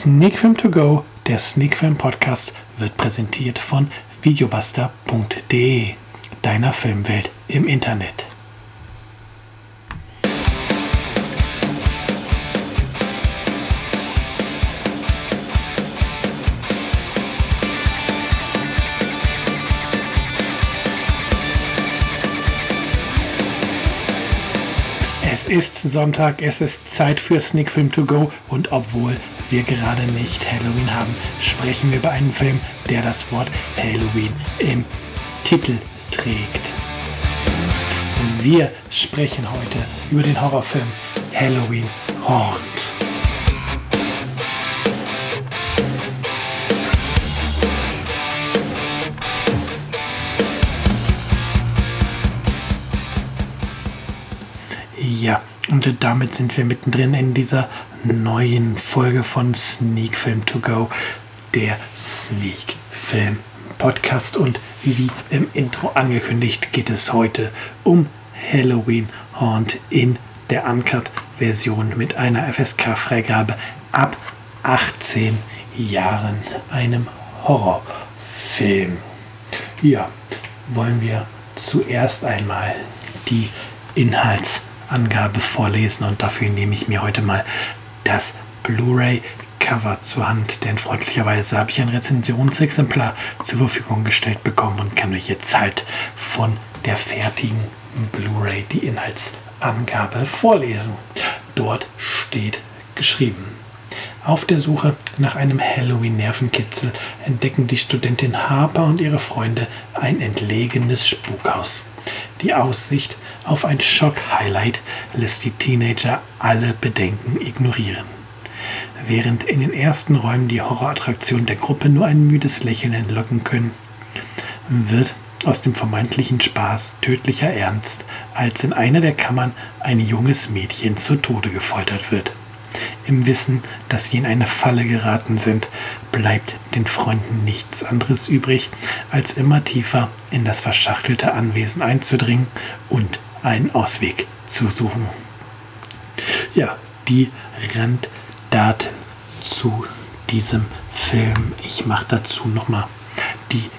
Sneak Film To Go, der Sneak Film Podcast, wird präsentiert von Videobuster.de, deiner Filmwelt im Internet. Es ist Sonntag, es ist Zeit für Sneak Film To Go und obwohl wir gerade nicht Halloween haben, sprechen wir über einen Film, der das Wort Halloween im Titel trägt. Wir sprechen heute über den Horrorfilm Halloween Haunt. Ja, und damit sind wir mittendrin in dieser neuen Folge von Sneak Film To Go, der Sneak Film Podcast. Und wie im Intro angekündigt, geht es heute um Halloween Haunt in der Uncut-Version mit einer FSK-Freigabe ab 18 Jahren, einem Horrorfilm. Ja, wollen wir zuerst einmal die Inhaltsangabe vorlesen und dafür nehme ich mir heute mal das Blu-ray-Cover zur Hand, denn freundlicherweise habe ich ein Rezensionsexemplar zur Verfügung gestellt bekommen und kann euch jetzt halt von der fertigen Blu-ray die Inhaltsangabe vorlesen. Dort steht geschrieben: Auf der Suche nach einem Halloween-Nervenkitzel entdecken die Studentin Harper und ihre Freunde ein entlegenes Spukhaus. Die Aussicht auf ein Schock-Highlight lässt die Teenager alle Bedenken ignorieren. Während in den ersten Räumen die Horrorattraktion der Gruppe nur ein müdes Lächeln entlocken können, wird aus dem vermeintlichen Spaß tödlicher Ernst, als in einer der Kammern ein junges Mädchen zu Tode gefoltert wird. Im Wissen, dass sie in eine Falle geraten sind, bleibt den Freunden nichts anderes übrig, als immer tiefer in das verschachtelte Anwesen einzudringen und einen Ausweg zu suchen. Ja, die Randdaten zu diesem Film. Ich mache dazu nochmal die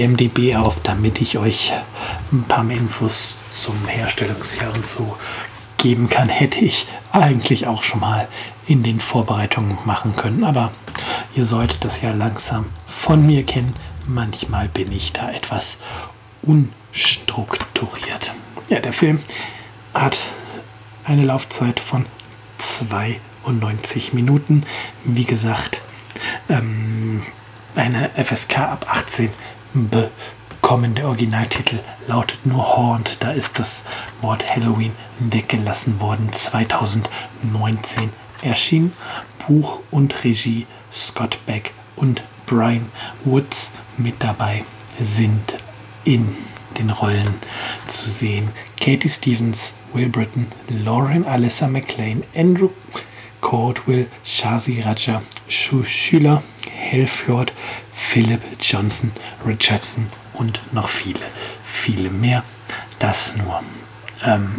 IMDb auf, damit ich euch ein paar mehr Infos zum Herstellungsjahr und so geben kann. Hätte ich eigentlich auch schon mal in den Vorbereitungen machen können, aber ihr solltet das ja langsam von mir kennen. Manchmal bin ich da etwas unstrukturiert. Ja, der Film hat eine Laufzeit von 92 Minuten. Wie gesagt, eine FSK ab 18 bekommen. Der Originaltitel lautet nur Haunt. Da ist das Wort Halloween weggelassen worden. 2019 erschienen. Buch und Regie Scott Beck und Brian Woods. Mit dabei sind in den Rollen zu sehen Katie Stevens, Will Brittain, Lauren Alessa McLean, Andrew Cordwell, Shazi Raja, Schüler, Helfjord, Philip Johnson, Richardson und noch viele, viele mehr. Das nur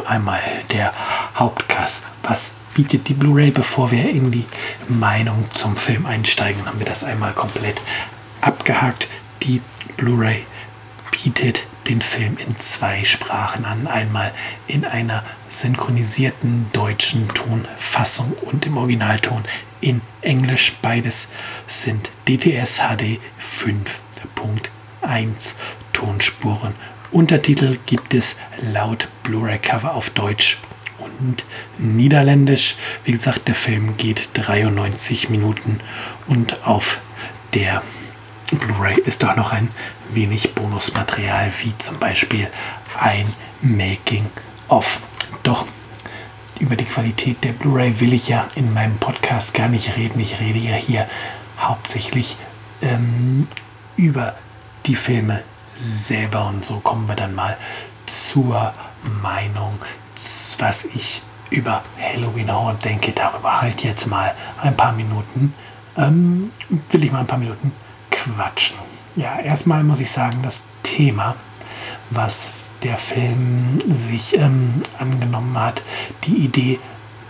einmal der Hauptcast. Was bietet die Blu-ray? Bevor wir in die Meinung zum Film einsteigen, haben wir das einmal komplett abgehakt. Die Blu-ray bietet den Film in zwei Sprachen an. Einmal in einer synchronisierten deutschen Tonfassung und im Originalton in Englisch. Beides sind DTS HD 5.1 Tonspuren. Untertitel gibt es laut Blu-ray-Cover auf Deutsch und Niederländisch. Wie gesagt, der Film geht 93 Minuten und auf der Blu-ray ist auch noch ein wenig Bonusmaterial, wie zum Beispiel ein Making-of. Doch über die Qualität der Blu-ray will ich ja in meinem Podcast gar nicht reden. Ich rede ja hier hauptsächlich über die Filme selber und so kommen wir dann mal zur Meinung, was ich über Halloween Haunt denke. Darüber halt jetzt mal ein paar Minuten, quatschen. Ja, erstmal muss ich sagen, das Thema, was der Film sich angenommen hat, die Idee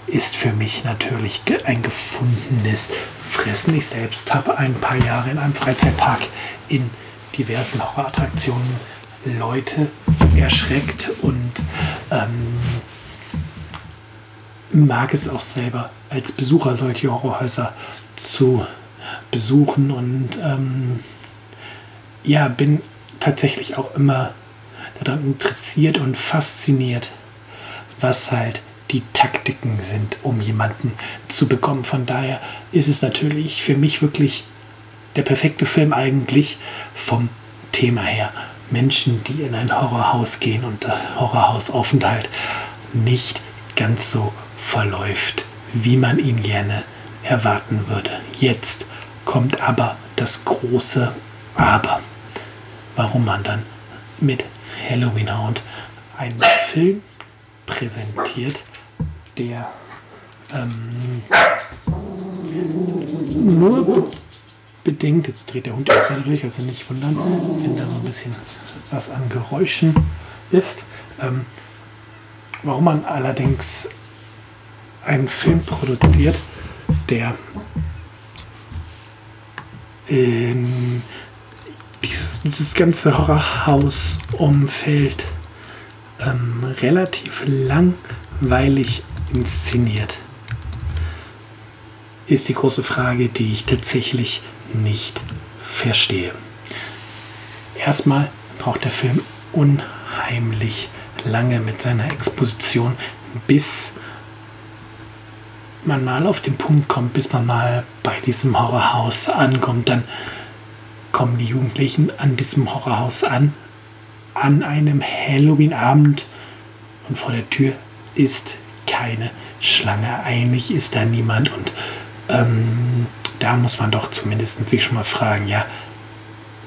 ist für mich natürlich ein gefundenes fressen. Ich selbst habe ein paar Jahre in einem Freizeitpark in diversen Horrorattraktionen Leute erschreckt und mag es auch selber als Besucher solche Horrorhäuser zu besuchen und ja, bin tatsächlich auch immer daran interessiert und fasziniert, was halt die Taktiken sind, um jemanden zu bekommen. Von daher ist es natürlich für mich wirklich der perfekte Film eigentlich vom Thema her. Menschen, die in ein Horrorhaus gehen und der Horrorhausaufenthalt nicht ganz so verläuft, wie man ihn gerne erwarten würde. Jetzt kommt aber das große Aber. Warum man dann mit Halloween Haunt einen Film präsentiert, der nur bedingt, jetzt dreht der Hund gerade durch, also nicht wundern, wenn da so ein bisschen was an Geräuschen ist. Warum man allerdings einen Film produziert, der dieses ganze Horrorhaus-Umfeld relativ langweilig inszeniert, ist die große Frage, die ich tatsächlich nicht verstehe. Erstmal braucht der Film unheimlich lange mit seiner Exposition, bis man mal auf den Punkt kommt, bis man mal bei diesem Horrorhaus ankommt. Dann kommen die Jugendlichen an diesem Horrorhaus an einem Halloween-Abend und vor der Tür ist keine Schlange. Eigentlich ist da niemand und da muss man doch zumindest sich schon mal fragen, ja,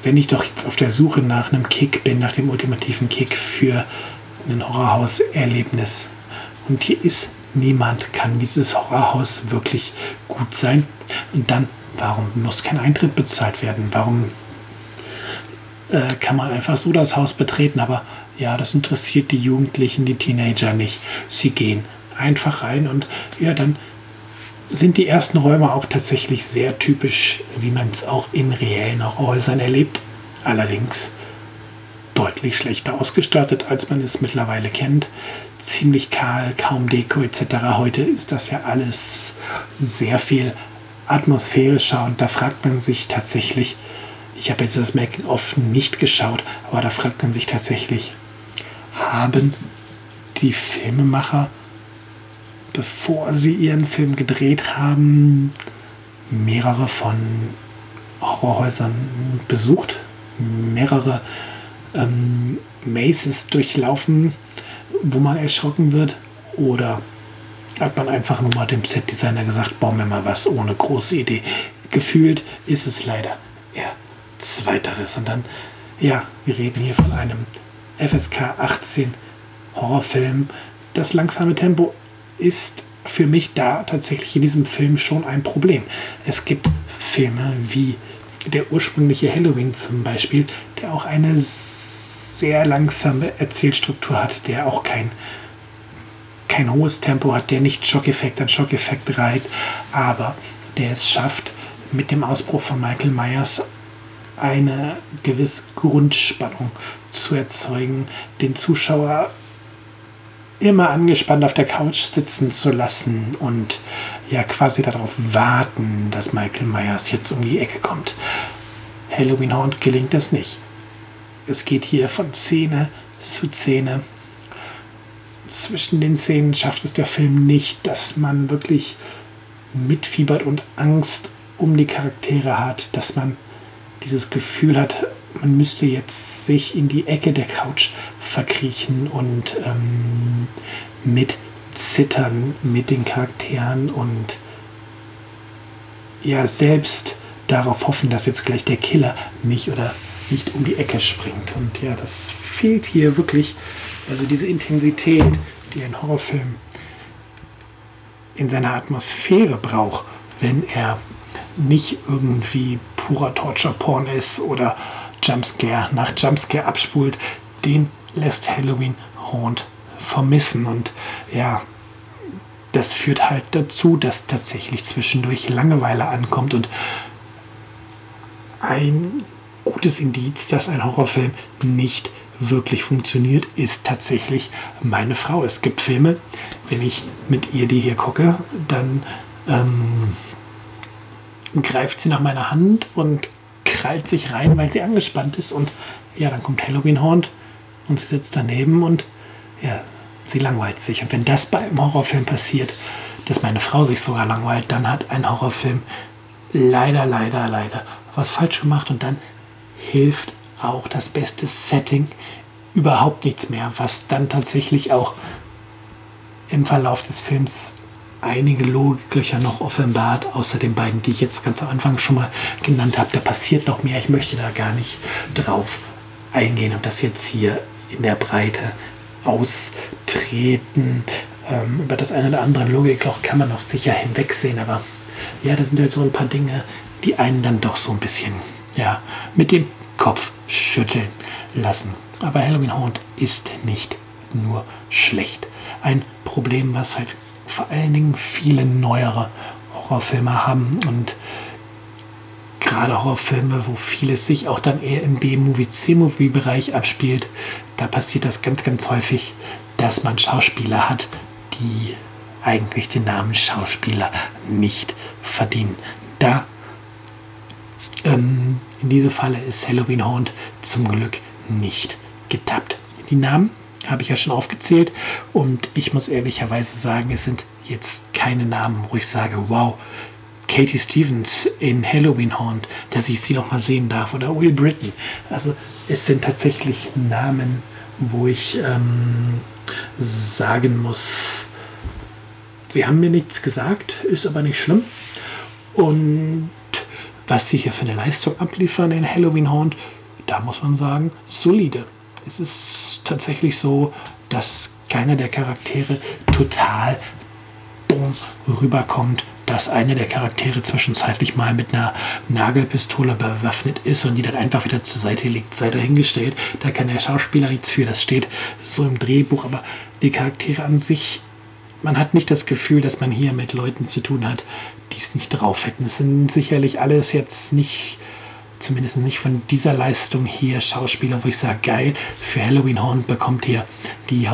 wenn ich doch jetzt auf der Suche nach einem Kick bin, nach dem ultimativen Kick für ein Horrorhaus-Erlebnis und hier ist niemand, kann dieses Horrorhaus wirklich gut sein? Und dann, warum muss kein Eintritt bezahlt werden? Warum kann man einfach so das Haus betreten? Aber ja, das interessiert die Jugendlichen, die Teenager nicht. Sie gehen einfach rein und ja, dann sind die ersten Räume auch tatsächlich sehr typisch, wie man es auch in reellen Horrorhäusern erlebt. Allerdings deutlich schlechter ausgestattet, als man es mittlerweile kennt. Ziemlich kahl, kaum Deko etc. Heute ist das ja alles sehr viel atmosphärischer und da fragt man sich tatsächlich, ich habe jetzt das Making-of nicht geschaut, aber da fragt man sich tatsächlich, haben die Filmemacher, bevor sie ihren Film gedreht haben, mehrere von Horrorhäusern besucht, mehrere Mazes durchlaufen, wo man erschrocken wird, oder hat man einfach nur mal dem Setdesigner gesagt, bauen wir mal was ohne große Idee. Gefühlt ist es leider eher Zweiteres. Und dann, ja, wir reden hier von einem FSK 18 Horrorfilm. Das langsame Tempo ist für mich da tatsächlich in diesem Film schon ein Problem. Es gibt Filme wie der ursprüngliche Halloween zum Beispiel, der auch eine sehr langsame Erzählstruktur hat, der auch kein hohes Tempo hat, der nicht Schockeffekt an Schockeffekt reiht, aber der es schafft, mit dem Ausbruch von Michael Myers eine gewisse Grundspannung zu erzeugen, den Zuschauer immer angespannt auf der Couch sitzen zu lassen und ja quasi darauf warten, dass Michael Myers jetzt um die Ecke kommt. Halloween Haunt gelingt das nicht. Es geht hier von Szene zu Szene. Zwischen den Szenen schafft es der Film nicht, dass man wirklich mitfiebert und Angst um die Charaktere hat, dass man dieses Gefühl hat, man müsste jetzt sich in die Ecke der Couch verkriechen und mit Zittern mit den Charakteren und ja selbst darauf hoffen, dass jetzt gleich der Killer nicht um die Ecke springt. Und ja, das fehlt hier wirklich. Also diese Intensität, die ein Horrorfilm in seiner Atmosphäre braucht, wenn er nicht irgendwie purer Torture-Porn ist oder Jumpscare nach Jumpscare abspult, den lässt Halloween Haunt vermissen. Und ja, Das führt halt dazu, dass tatsächlich zwischendurch Langeweile ankommt, und ein gutes Indiz, dass ein Horrorfilm nicht wirklich funktioniert, ist tatsächlich meine Frau. Es gibt Filme, wenn ich mit ihr die hier gucke, dann greift sie nach meiner Hand und krallt sich rein, weil sie angespannt ist, und ja, dann kommt Halloween Haunt und sie sitzt daneben und ja, sie langweilt sich. Und wenn das bei einem Horrorfilm passiert, dass meine Frau sich sogar langweilt, dann hat ein Horrorfilm leider, leider, leider was falsch gemacht, und dann hilft auch das beste Setting überhaupt nichts mehr, was dann tatsächlich auch im Verlauf des Films einige Logiklöcher noch offenbart, außer den beiden, die ich jetzt ganz am Anfang schon mal genannt habe. Da passiert noch mehr, ich möchte da gar nicht drauf eingehen und das jetzt hier in der Breite austreten. Über das eine oder andere Logikloch kann man noch sicher hinwegsehen, aber ja, das sind halt so ein paar Dinge, die einen dann doch so ein bisschen, ja, mit dem Kopf schütteln lassen. Aber Halloween Haunt ist nicht nur schlecht. Ein Problem, was halt vor allen Dingen viele neuere Horrorfilme haben, und gerade Horrorfilme, wo vieles sich auch dann eher im B-Movie, C-Movie-Bereich abspielt, da passiert das ganz, ganz häufig, dass man Schauspieler hat, die eigentlich den Namen Schauspieler nicht verdienen. Da in diesem Falle ist Halloween Haunt zum Glück nicht getappt. Die Namen habe ich ja schon aufgezählt, und ich muss ehrlicherweise sagen, es sind jetzt keine Namen, wo ich sage, wow, Katie Stevens in Halloween Haunt, dass ich sie noch mal sehen darf, oder Will Brittain. Also es sind tatsächlich Namen, wo ich sagen muss, sie haben mir nichts gesagt, ist aber nicht schlimm. Und was sie hier für eine Leistung abliefern in Halloween Haunt, da muss man sagen, solide. Es ist tatsächlich so, dass keiner der Charaktere total dumm rüberkommt, dass einer der Charaktere zwischenzeitlich mal mit einer Nagelpistole bewaffnet ist und die dann einfach wieder zur Seite liegt, sei dahingestellt. Da kann der Schauspieler nichts für, das steht so im Drehbuch, aber die Charaktere an sich, man hat nicht das Gefühl, dass man hier mit Leuten zu tun hat, die es nicht drauf hätten. Es sind sicherlich alles jetzt nicht, zumindest nicht von dieser Leistung hier, Schauspieler, wo ich sage, geil, für Halloween Haunt bekommt hier die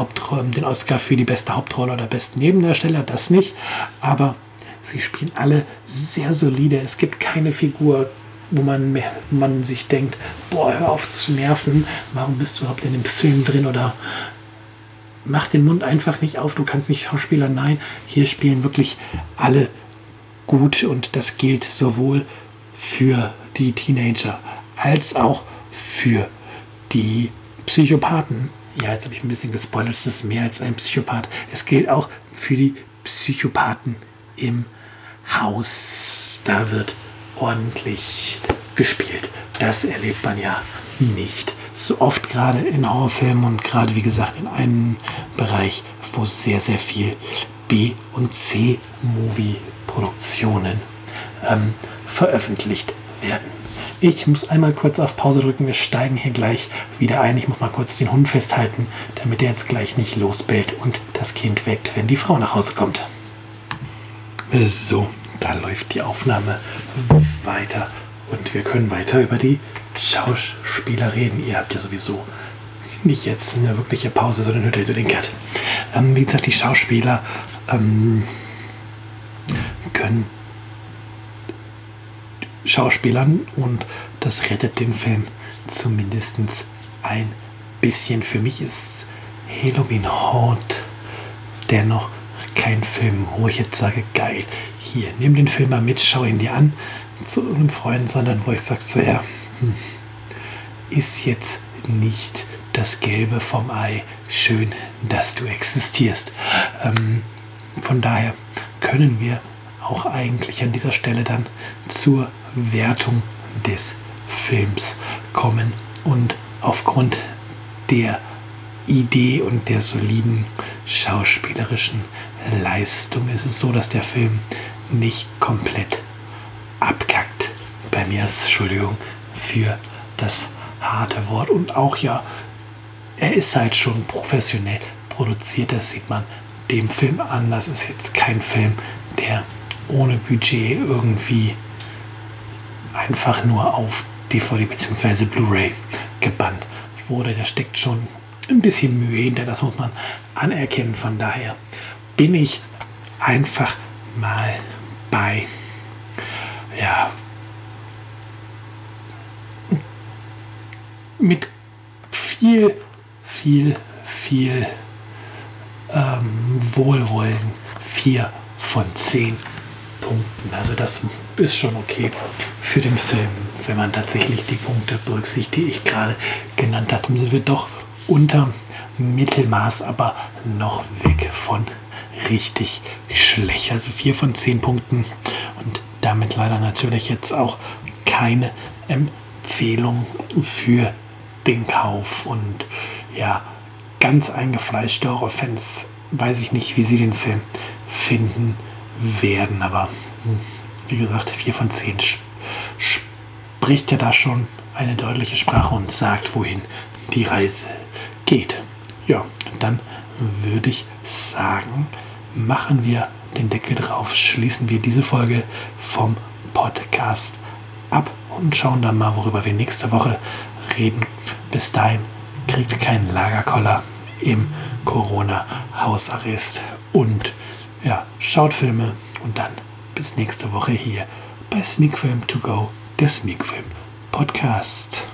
den Oscar für die beste Hauptrolle oder besten Nebendarsteller, das nicht, aber sie spielen alle sehr solide. Es gibt keine Figur, wo man sich denkt, boah, hör auf zu nerven, warum bist du überhaupt in dem Film drin, oder mach den Mund einfach nicht auf, du kannst nicht Schauspieler. Nein, hier spielen wirklich alle gut, und das gilt sowohl für die Teenager als auch für die Psychopathen. Ja, jetzt habe ich ein bisschen gespoilert, es ist mehr als ein Psychopath. Es gilt auch für die Psychopathen im Haus. Da wird ordentlich gespielt. Das erlebt man ja nicht so oft, gerade in Horrorfilmen, und gerade, wie gesagt, in einem Bereich, wo sehr, sehr viel B- und C-Movie-Produktionen veröffentlicht werden. Ich muss einmal kurz auf Pause drücken. Wir steigen hier gleich wieder ein. Ich muss mal kurz den Hund festhalten, damit er jetzt gleich nicht losbellt und das Kind weckt, wenn die Frau nach Hause kommt. So, da läuft die Aufnahme weiter und wir können weiter über die Schauspieler reden. Ihr habt ja sowieso nicht jetzt eine wirkliche Pause, sondern hört ihr den Cut. Wie gesagt, die Schauspieler können Schauspielern, und das rettet den Film zumindest ein bisschen. Für mich ist Halloween Haunt dennoch kein Film, wo ich jetzt sage, geil, hier, nimm den Film mal mit, schau ihn dir an, zu irgendeinem Freund, sondern wo ich sage, so ja, ist jetzt nicht das Gelbe vom Ei, schön, dass du existierst. Von daher können wir auch eigentlich an dieser Stelle dann zur Wertung des Films kommen, und aufgrund der Idee und der soliden schauspielerischen Leistung ist es so, dass der Film nicht komplett abkackt. Bei mir ist, Entschuldigung für das harte Wort, und auch ja, er ist halt schon professionell produziert, das sieht man dem Film an. Das ist jetzt kein Film, der ohne Budget irgendwie einfach nur auf DVD bzw. Blu-ray gebannt wurde. Da steckt schon ein bisschen Mühe hinter, das muss man anerkennen. Von daher bin ich einfach mal bei, ja, mit viel Wohlwollen 4 von 10 Punkten. Also das ist schon okay für den Film, wenn man tatsächlich die Punkte berücksichtigt, die ich gerade genannt habe. Sind wir doch unter Mittelmaß, aber noch weg von richtig schlecht. Also 4 von 10 Punkten und damit leider natürlich jetzt auch keine Empfehlung für den Kauf. Und ja, ganz eingefleischte Horrorfans, weiß ich nicht, wie sie den Film finden werden, aber wie gesagt, 4 von 10 spricht ja da schon eine deutliche Sprache und sagt, wohin die Reise geht. Ja, dann würde ich sagen, machen wir den Deckel drauf, schließen wir diese Folge vom Podcast ab und schauen dann mal, worüber wir nächste Woche reden. Bis dahin kriegt keinen Lagerkoller im Corona-Hausarrest und ja, schaut Filme und dann bis nächste Woche hier bei Sneak Film To Go, der Sneak Film Podcast.